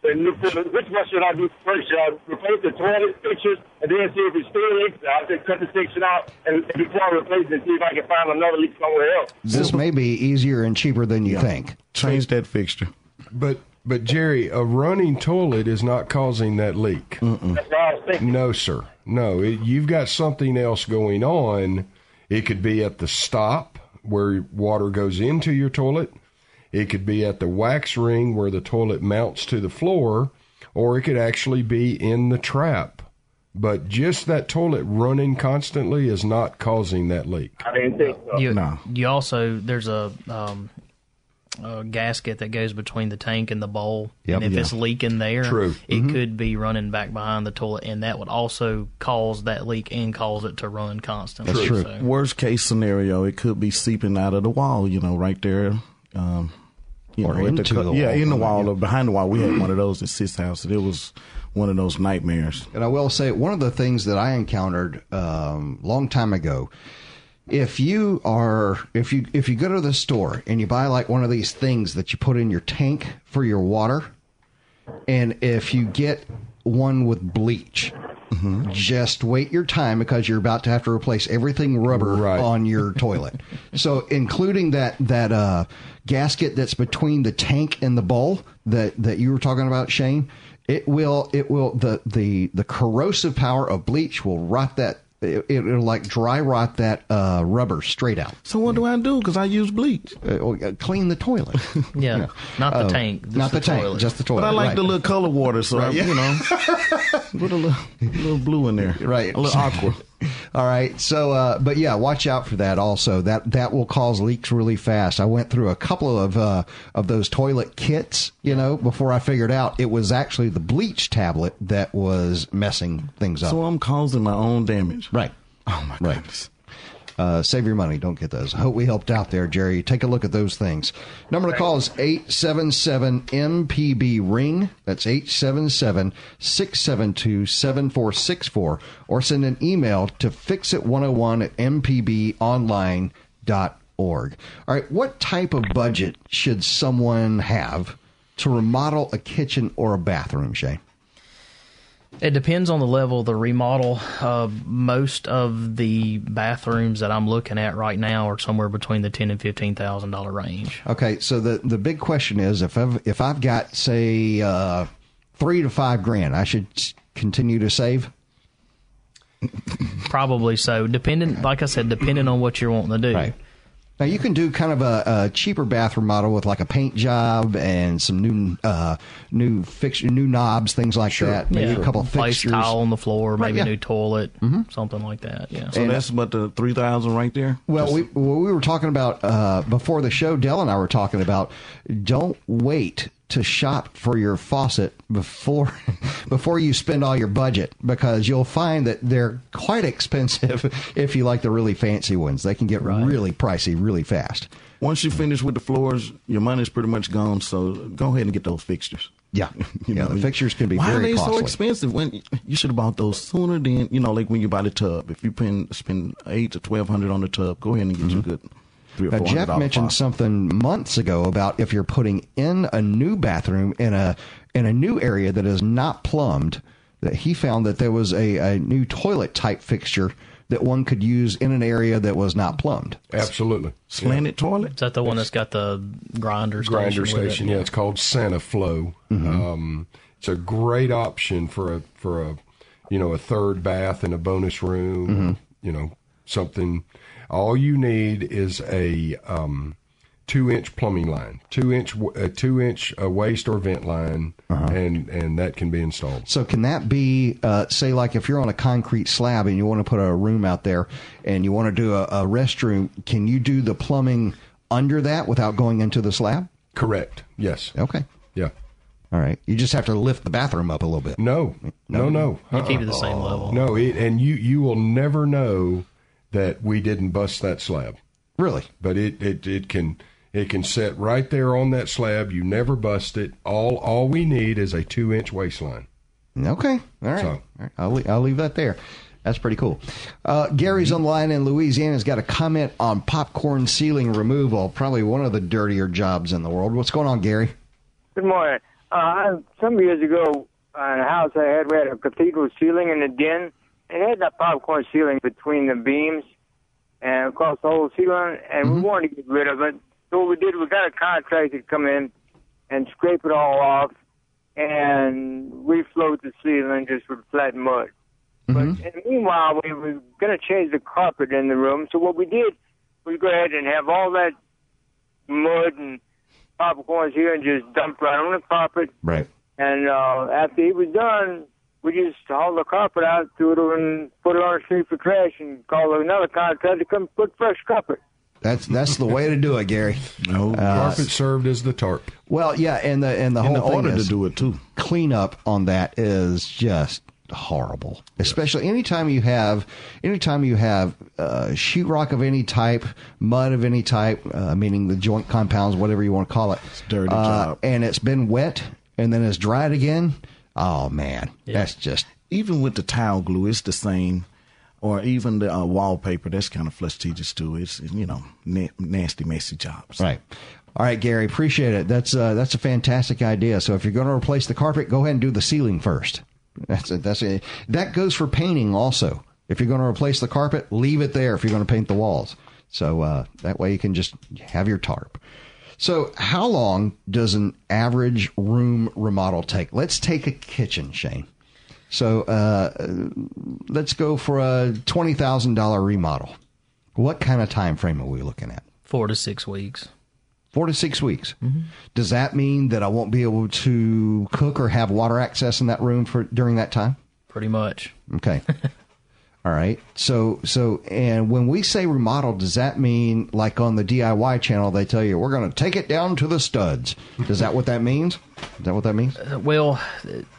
then, which one should I do first? Should I replace the toilet fixtures and then see if it still leaks? I'll just cut the section out and before I replace it, see if I can find another leak somewhere else. This may be easier and cheaper than you yeah. think. Change that fixture. But, but Jerry, a running toilet is not causing that leak. Mm-mm. That's what I was thinking. No, sir. No, it, you've got something else going on. It could be at the stop where water goes into your toilet. It could be at the wax ring where the toilet mounts to the floor, or it could actually be in the trap. But just that toilet running constantly is not causing that leak. I didn't think so. You, no. You also, there's a, um, a gasket that goes between the tank and the bowl. Yep, and if yeah. it's leaking there, True. it mm-hmm. could be running back behind the toilet, and that would also cause that leak and cause it to run constantly. That's true. So. Worst case scenario, it could be seeping out of the wall, you know, right there. Um, you or know, into the, the wall. Yeah, in the wall yeah. or behind the wall. We had one of those at Sis House, and it was one of those nightmares. And I will say, one of the things that I encountered um, long time ago, If you are, if you, if you go to the store and you buy like one of these things that you put in your tank for your water, and if you get one with bleach, mm-hmm. just wait your time because you're about to have to replace everything rubber right. on your toilet. So including that, that, uh, gasket that's between the tank and the bowl that, that you were talking about, Shane, it will, it will, the, the, the corrosive power of bleach will rot that. It, it'll like dry rot that uh, rubber straight out. So what do I do? Because I use bleach. Uh, clean the toilet. Yeah, no. not the uh, tank. Not the, the tank. Toilet. Just the toilet. But I like right. the little color water, so right. I, you know, put a little, little blue in there. Right. A little aqua. All right. So, uh, but yeah, watch out for that. Also, that that will cause leaks really fast. I went through a couple of uh, of those toilet kits, you know, before I figured out it was actually the bleach tablet that was messing things up. So I'm causing my own damage. Right. Oh my goodness. Right. Uh, save your money. Don't get those. I hope we helped out there, Jerry. Take a look at those things. Number to call is eight seven seven M P B ring. That's eight seven seven, six seven two, seven four six four. Or send an email to fix it one oh one at m p b online dot org. All right, what type of budget should someone have to remodel a kitchen or a bathroom, Shane? It depends on the level of the remodel. Uh, most of the bathrooms that I'm looking at right now are somewhere between the ten thousand dollars and fifteen thousand dollars range. Okay, so the, the big question is, if I've, if I've got, say, uh, three to five grand, I should continue to save? Probably so. Depending, like I said, depending on what you're wanting to do. Right. Now, you can do kind of a, a cheaper bathroom model with like a paint job and some new uh, new fixture, new knobs, things like sure. that. Maybe yeah. a couple of fixtures. Place tile on the floor, maybe right, yeah. a new toilet, mm-hmm. something like that. Yeah. So and that's about the three thousand dollars right there? Well, Just, we well, we were talking about uh, before the show, Dell and I were talking about don't wait to shop for your faucet before before you spend all your budget, because you'll find that they're quite expensive if you like the really fancy ones. They can get right. really pricey really fast. Once you finish with the floors, your money's pretty much gone, so go ahead and get those fixtures. Yeah, you yeah, know, the fixtures can be why very costly. Why are they costly. so expensive? When you should have bought those sooner than, you know, like when you buy the tub. If you spend, spend eight to twelve hundred on the tub, go ahead and get mm-hmm. you good. Now, Jeff mentioned box. something months ago about if you're putting in a new bathroom in a in a new area that is not plumbed, that he found that there was a, a new toilet type fixture that one could use in an area that was not plumbed. Absolutely. Slanted yeah. toilet? Is that the one that's got the grinder station? Grinder station, it? yeah. It's called Santa Flow. Mm-hmm. Um, it's a great option for a for a you know a third bath in a bonus room. Mm-hmm. You know something. All you need is a um, two-inch plumbing line, two-inch a two-inch uh, waste or vent line, uh-huh. and, and that can be installed. So can that be, uh, say, like if you're on a concrete slab and you want to put a room out there and you want to do a, a restroom, can you do the plumbing under that without going into the slab? Correct, yes. Okay. Yeah. All right. You just have to lift the bathroom up a little bit. No, no, no. no. You uh-uh. keep it the same level. No, it, and you, you will never know that we didn't bust that slab. Really? But it, it, it can it can sit right there on that slab. You never bust it. All all we need is a two-inch waistline. Okay. All right. So, all right. I'll, leave, I'll leave that there. That's pretty cool. Uh, Gary's mm-hmm. online in Louisiana. He's got a comment on popcorn ceiling removal, probably one of the dirtier jobs in the world. What's going on, Gary? Good morning. Uh, some years ago, in a house I had, we had a cathedral ceiling in the den. It had that popcorn ceiling between the beams and across the whole ceiling, and mm-hmm. we wanted to get rid of it. So what we did, we got a contractor to come in and scrape it all off and refloat the ceiling just with flat mud. Mm-hmm. But in the meanwhile, we were going to change the carpet in the room. So what we did, we go ahead and have all that mud and popcorns here and just dump right on the carpet. Right. And uh, after it was done, we just haul the carpet out, threw it over, and put it on the street for trash, and call another contractor to come put fresh carpet. That's that's the way to do it, Gary. No, uh, carpet served as the tarp. Well, yeah, and the and the and whole the order thing is, to do it too. Cleanup on that is just horrible, yes. especially anytime you have anytime you have uh, sheetrock of any type, mud of any type, uh, meaning the joint compounds, whatever you want to call it. It's dirty uh, job, and it's been wet, and then it's dried again. Oh, man, yeah. that's just... Even with the tile glue, it's the same. Or even the uh, wallpaper, that's kind of flestidious, too. It's, you know, na- nasty, messy jobs. Right. All right, Gary, appreciate it. That's uh, that's a fantastic idea. So if you're going to replace the carpet, go ahead and do the ceiling first. That's it. That's it. That goes for painting also. If you're going to replace the carpet, leave it there if you're going to paint the walls. So uh, that way you can just have your tarp. So how long does an average room remodel take? Let's take a kitchen, Shane. So uh, let's go for a twenty thousand dollars remodel. What kind of time frame are we looking at? Four to six weeks. Four to six weeks. Mm-hmm. Does that mean that I won't be able to cook or have water access in that room for during that time? Pretty much. Okay. All right. So, so, and when we say remodel, does that mean like on the D I Y channel, they tell you, we're going to take it down to the studs? Is that what that means? Is that what that means? Uh, well,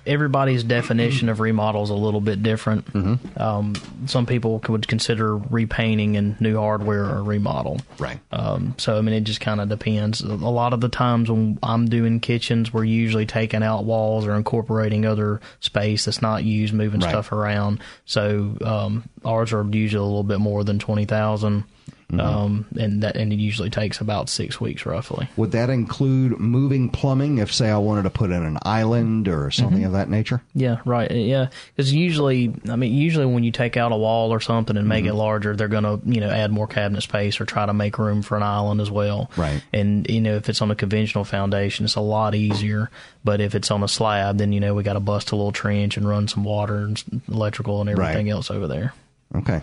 everybody's definition of remodel is a little bit different. Mm-hmm. Um, some people would consider repainting and new hardware a remodel. Right. Um, so, I mean, it just kind of depends. A lot of the times when I'm doing kitchens, we're usually taking out walls or incorporating other space that's not used, moving right. stuff around. So um, ours are usually a little bit more than twenty thousand dollars. Mm-hmm. Um, and that, and it usually takes about six weeks, roughly. Would that include moving plumbing if, say, I wanted to put in an island or something mm-hmm. of that nature? Yeah, right. Yeah, because usually, I mean, usually when you take out a wall or something and make mm-hmm. it larger, they're going to, you know, add more cabinet space or try to make room for an island as well. Right. And, you know, if it's on a conventional foundation, it's a lot easier. But if it's on a slab, then, you know, we got to bust a little trench and run some water and electrical and everything right. else over there. Okay.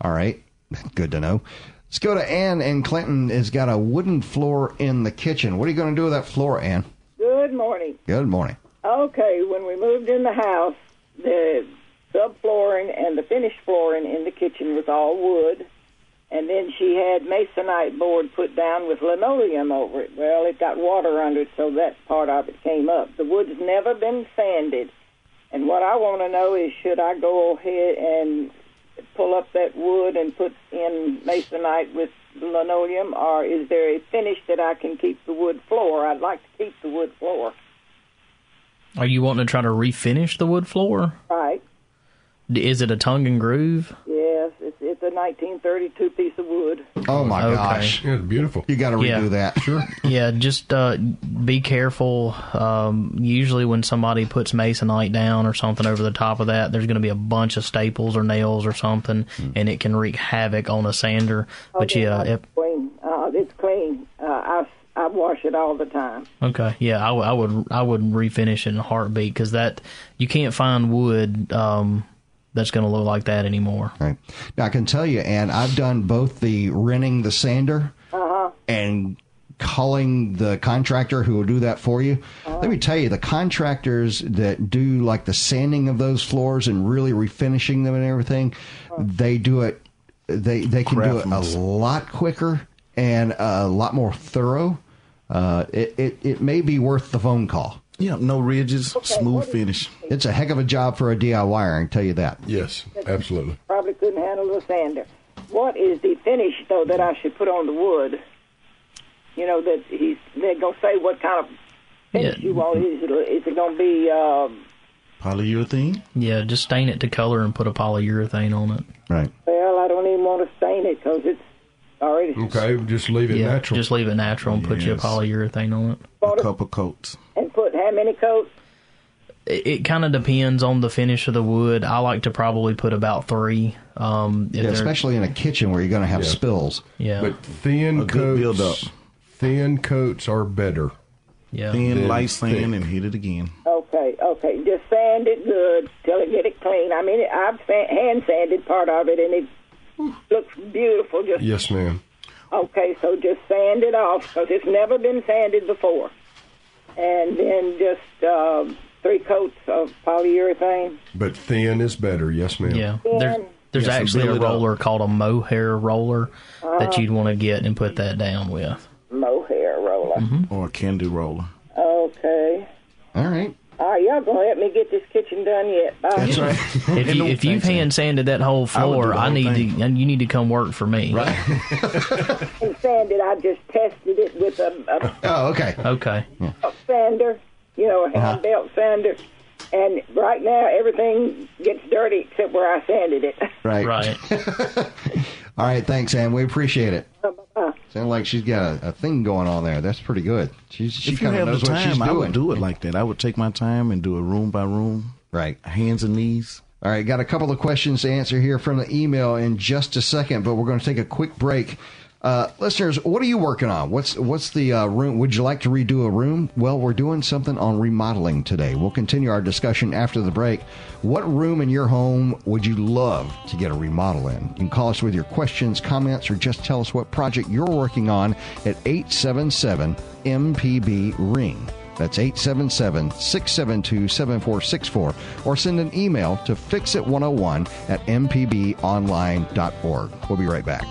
All right. Good to know. Let's go to Ann in Clinton. Has got a wooden floor in the kitchen. What are you going to do with that floor, Ann? Good morning. Good morning. Okay, when we moved in the house, the subflooring and the finished flooring in the kitchen was all wood, and then she had masonite board put down with linoleum over it. Well, it got water under it, so that part of it came up. The wood's never been sanded, and what I want to know is, should I go ahead and pull up that wood and put in masonite with linoleum, or is there a finish that I can keep the wood floor? I'd like to keep the wood floor. Are you wanting to try to refinish the wood floor? Right. Is it a tongue and groove? Yes, it's, it's a nineteen thirty-two piece of wood. Oh, my okay. gosh. Yeah, it's beautiful. You got to redo yeah. that. Sure. Yeah, just uh, be careful. Um, usually when somebody puts masonite down or something over the top of that, there's going to be a bunch of staples or nails or something, mm. and it can wreak havoc on a sander. Oh, but, yeah. It's if, clean. Uh, it's clean. Uh, I've I wash it all the time. Okay, yeah, I, I would I would refinish it in a heartbeat, because that, you can't find wood um, that's going to look like that anymore. Right. Now, I can tell you, Ann, I've done both the renting the sander uh-huh. and calling the contractor who will do that for you. Uh-huh. Let me tell you, the contractors that do like the sanding of those floors and really refinishing them and everything, uh-huh. they do it, they, they can Craftless. do it a lot quicker and a lot more thorough. Uh, it, it, it may be worth the phone call. Yeah, no ridges, okay, smooth finish. It's a heck of a job for a DIYer, I can tell you that. Yes, absolutely. Probably couldn't handle the sander. What is the finish, though, that I should put on the wood? You know, that he's, they're going to say what kind of finish yeah. you want. Is it, is it going to be... Um, polyurethane? Yeah, just stain it to color and put a polyurethane on it. Right. Well, I don't even want to stain it because it's... already. Okay, just leave it yeah, natural. Just leave it natural and yes. put your polyurethane on it. A couple coats. And put how many coats? It, it kind of depends on the finish of the wood. I like to probably put about three. Um, yeah, especially in a kitchen where you're going to have yeah. spills. Yeah. But thin a coats. Build up. Thin coats are better. Yeah. Thin, thin light sand thick. And hit it again. Okay, okay. Just sand it good till it get it clean. I mean, I've hand sanded part of it and it. Looks beautiful. Just yes, ma'am. Okay, so just sand it off because it's never been sanded before, and then just uh, three coats of polyurethane. But thin is better. Yes, ma'am. Yeah. Thin. There's, there's yes, actually a roller called a mohair roller uh, that you'd want to get and put that down with. Mohair roller. Mm-hmm. Or a can-do roller. Okay. All right. All right, y'all going to help me get this kitchen done yet? Bye. That's right. If, you, if you've hand sanded that whole floor, I, I need thing. to, and you need to come work for me. Right. And sanded, I just tested it with a, a oh, okay, okay, a sander, you know, a hand uh-huh. belt sander, and right now everything gets dirty except where I sanded it. Right, right. All right, thanks, Ann. We appreciate it. Uh, Sounds like she's got a, a thing going on there. That's pretty good. She's, she kind of knows the time, what she's doing. I would do it like that. I would take my time and do it room by room. Right. Hands and knees. All right, got a couple of questions to answer here from the email in just a second, but we're going to take a quick break. Uh, listeners, what are you working on? What's what's the uh, room? Would you like to redo a room? Well, we're doing something on remodeling today. We'll continue our discussion after the break. What room in your home would you love to get a remodel in? You can call us with your questions, comments, or just tell us what project you're working on at eight seven seven M P B ring. That's eight seven seven, six seven two, seven four six four. Or send an email to fix it one oh one at m p b online dot org. We'll be right back.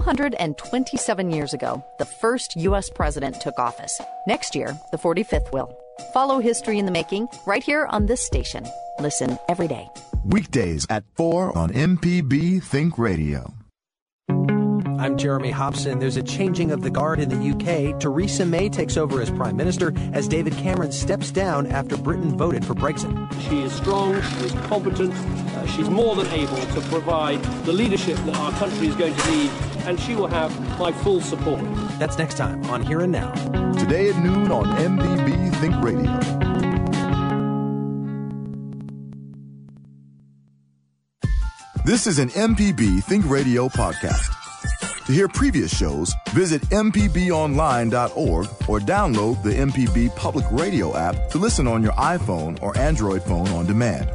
two hundred twenty-seven years ago, the first U S president took office. Next year, the forty-fifth will. Follow history in the making right here on this station. Listen every day. Weekdays at four on M P B Think Radio. I'm Jeremy Hobson. There's a changing of the guard in the U K. Theresa May takes over as Prime Minister as David Cameron steps down after Britain voted for Brexit. She is strong, she is competent, uh, she's more than able to provide the leadership that our country is going to need, and she will have my full support. That's next time on Here and Now. Today at noon on M P B Think Radio. This is an M P B Think Radio podcast. To hear previous shows, visit m p b online dot org or download the M P B Public Radio app to listen on your iPhone or Android phone on demand.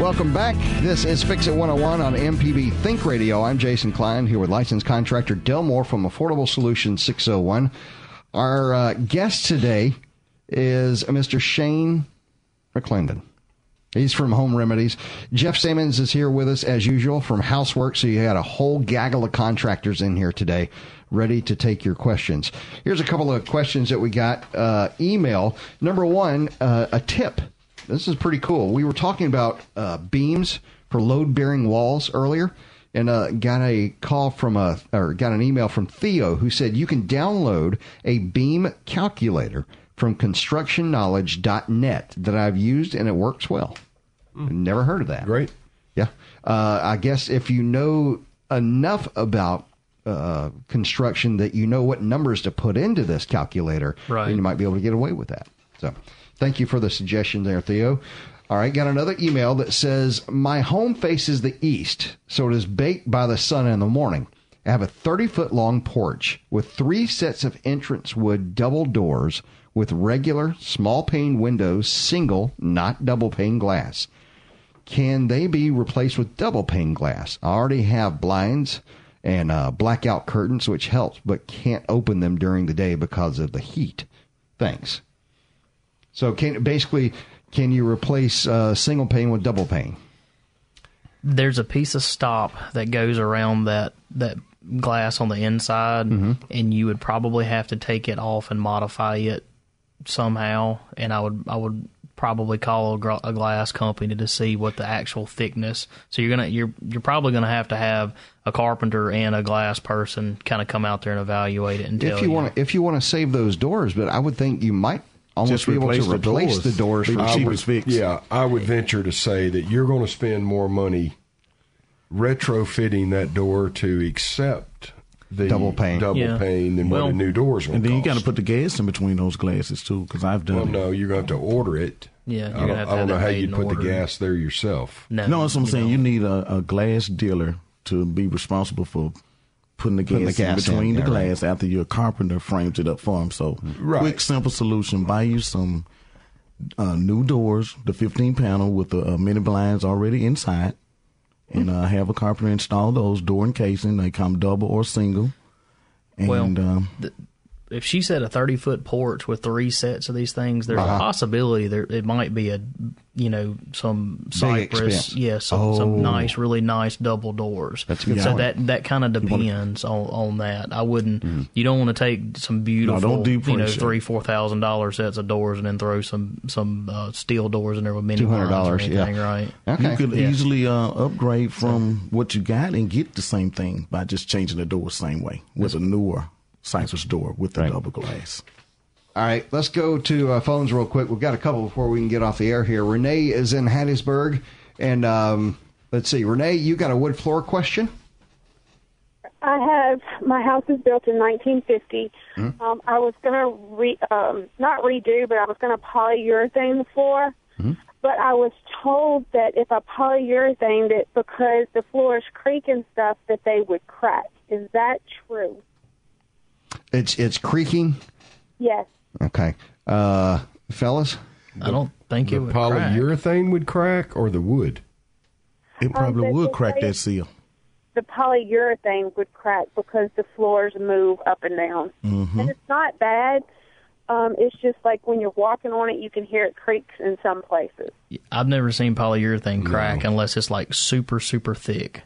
Welcome back. This is Fix It one oh one on M P B Think Radio. I'm Jason Klein here with licensed contractor Delmore from Affordable Solutions six oh one. Our uh, guest today is Mister Shane McClendon. He's from Home Remedies. Jeff Simmons is here with us as usual from Houseworks. So you had a whole gaggle of contractors in here today ready to take your questions. Here's a couple of questions that we got uh, email. Number one, uh, a tip. This is pretty cool. We were talking about uh, beams for load-bearing walls earlier, and uh, got a call from a or got an email from Theo who said you can download a beam calculator from construction knowledge dot net that I've used, and it works well. Mm. Never heard of that. Great. Yeah. Uh, I guess if you know enough about uh, construction that you know what numbers to put into this calculator, right, then you might be able to get away with that. So thank you for the suggestion there, Theo. All right, got another email that says, my home faces the east, so it is baked by the sun in the morning. I have a thirty-foot-long porch with three sets of entrance wood double doors with regular small-pane windows, single, not double-pane glass. Can they be replaced with double-pane glass? I already have blinds and uh, blackout curtains, which helps, but can't open them during the day because of the heat. Thanks. So can basically, can you replace uh, single-pane with double-pane? There's a piece of stop that goes around that that glass on the inside, mm-hmm. and you would probably have to take it off and modify it somehow, and I would I would probably call a, gr- a glass company to see what the actual thickness. So you're gonna you're you're probably gonna have to have a carpenter and a glass person kind of come out there and evaluate it. And if you want to if you want to save those doors, but I would think you might almost Just be able to replace the doors, the doors for cheapest fix. Yeah, I would venture to say that you're going to spend more money retrofitting that door to accept the double pane, double yeah. pane than well, what the new doors will. And then cost. You got to put the gas in between those glasses too, because I've done. Well, it. no, you're going to have to order it. Yeah, you're I don't, have to I don't have know how you put order. the gas there yourself. No, no that's what I'm you saying. Don't. You need a, a glass dealer to be responsible for putting the gas, putting the gas in between in, the yeah, glass right. after your carpenter frames it up for him. So, right. quick, simple solution: buy you some uh, new doors, the fifteen panel with the uh, mini blinds already inside. And uh, have a carpenter install those, door and casing. They come double or single. And, well, um, th- if she said a thirty-foot porch with three sets of these things, there's uh-huh. a possibility there it might be a, you know, some cypress, yeah, some, oh. some nice, really nice double doors. That's a good so point. that that kind of depends wanna, on, on that. I wouldn't. Mm. You don't want to take some beautiful, no, you know, three, four thousand dollar sets of doors and then throw some some uh, steel doors in there with many two hundred dollars, yeah, right. Okay. You could yeah. easily uh, upgrade from what you got and get the same thing by just changing the door the same way with That's a newer. Cypress door with the right. double glass. All right, let's go to uh, phones real quick. We've got a couple before we can get off the air here. Renee is in Hattiesburg, and um, let's see. Renee, you got a wood floor question? I have. My house was built in nineteen fifty. Mm-hmm. Um, I was going to re, um, not redo, but I was going to polyurethane the floor. Mm-hmm. But I was told that if I polyurethaned it, because the floors creak and stuff, that they would crack. Is that true? It's it's creaking? Yes. Okay. Uh, fellas? The, I don't think it would polyurethane crack. would crack or the wood? It probably um, would crack that seal. The polyurethane would crack because the floors move up and down. Mm-hmm. And it's not bad, Um, it's just like when you're walking on it, you can hear it creaks in some places. I've never seen polyurethane crack no. unless it's like super, super thick.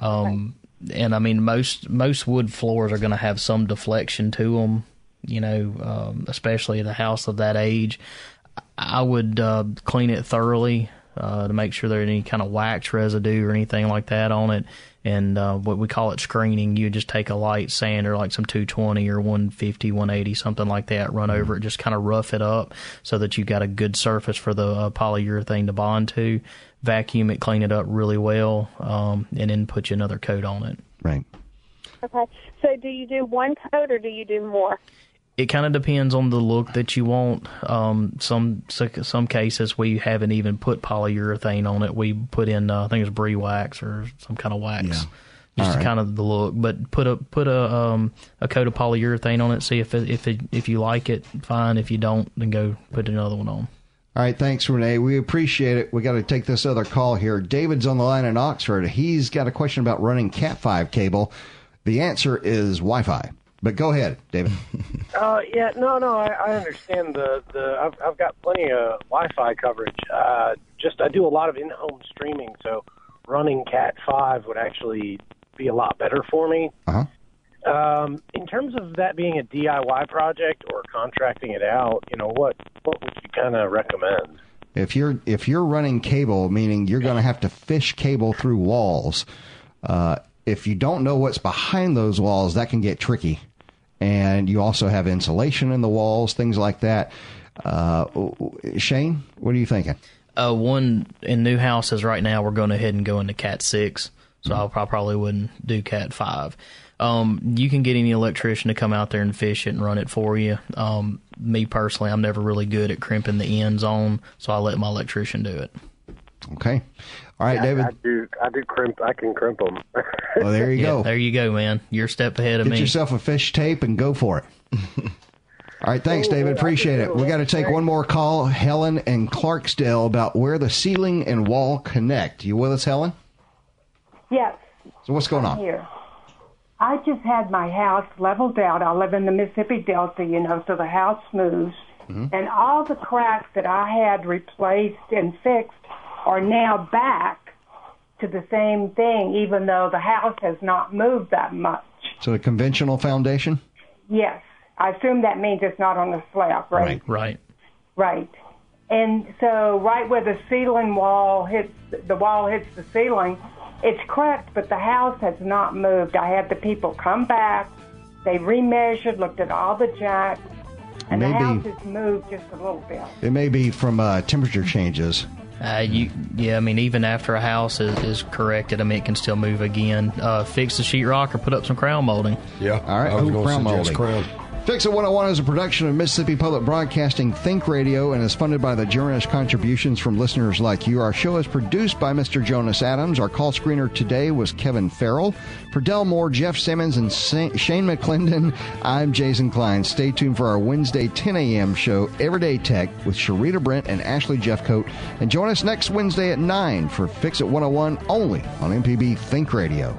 Um, right. And I mean, most most wood floors are going to have some deflection to them, you know, um, especially in a house of that age. I would uh, clean it thoroughly uh, to make sure there ain't any kind of wax residue or anything like that on it. And uh, what we call it screening, you just take a light sander, like some two twenty or one fifty, one eighty, something like that, run over it, just kind of rough it up so that you've got a good surface for the uh, polyurethane to bond to. Vacuum it, clean it up really well, um, and then put you another coat on it. Right. Okay. So do you do one coat or do you do more? It kind of depends on the look that you want. Um, some some cases we haven't even put polyurethane on it. We put in uh, I think it's Brie Wax or some kind of wax, yeah. just All to right. kind of the look. But put a put a um, a coat of polyurethane on it. See if it, if it, if you like it, fine. If you don't, then go put another one on. All right, thanks, Renee. We appreciate it. We got to take this other call here. David's on the line in Oxford. He's got a question about running Cat five cable. The answer is Wi-Fi. But go ahead, David. uh, yeah, no, no, I, I understand the the. I've, I've got plenty of Wi-Fi coverage. Uh, just I do a lot of in-home streaming, so running Cat five would actually be a lot better for me. Uh-huh. Um, in terms of that being a D I Y project or contracting it out, you know, what what would you kind of recommend? If you're if you're running cable, meaning you're going to have to fish cable through walls. Uh, if you don't know what's behind those walls, that can get tricky. And you also have insulation in the walls, things like that. Uh, Shane, what are you thinking? Uh, one in new houses right now, we're going ahead and go into Cat six, so mm-hmm. I probably wouldn't do Cat five. Um, you can get any electrician to come out there and fish it and run it for you. Um, me personally, I'm never really good at crimping the ends on, so I let my electrician do it. Okay. All right, yeah, David. I do, I do crimp. I can crimp them. Well, there you yeah, go. There you go, man. You're a step ahead of Get me. Get yourself a fish tape and go for it. All right, thanks, David. Appreciate it. We got to take one more call. Helen and Clarksdale about where the ceiling and wall connect. You with us, Helen? Yes. So what's going I'm on? Here. I just had my house leveled out. I live in the Mississippi Delta, you know, so the house moves. Mm-hmm. And all the cracks that I had replaced and fixed are now back to the same thing, even though the house has not moved that much. So a conventional foundation? Yes. I assume that means it's not on the slab, right? Right, right. Right. And so right where the ceiling wall hits, the wall hits the ceiling, it's cracked, but the house has not moved. I had the people come back. They remeasured, looked at all the jacks, and Maybe. the house has moved just a little bit. It may be from uh, temperature changes. Uh, you, yeah, I mean, even after a house is, is corrected, I mean, it can still move again. Uh, fix the sheetrock or put up some crown molding. Yeah, all right, I was Ooh, crown molding. Crown. Fix It one oh one is a production of Mississippi Public Broadcasting Think Radio and is funded by the generous contributions from listeners like you. Our show is produced by Mister Jonas Adams. Our call screener today was Kevin Farrell. For Delmore, Jeff Simmons, and Sa- Shane McClendon, I'm Jason Klein. Stay tuned for our Wednesday ten a.m. show, Everyday Tech, with Sharita Brent and Ashley Jeffcoat. And join us next Wednesday at nine for Fix It one oh one, only on M P B Think Radio.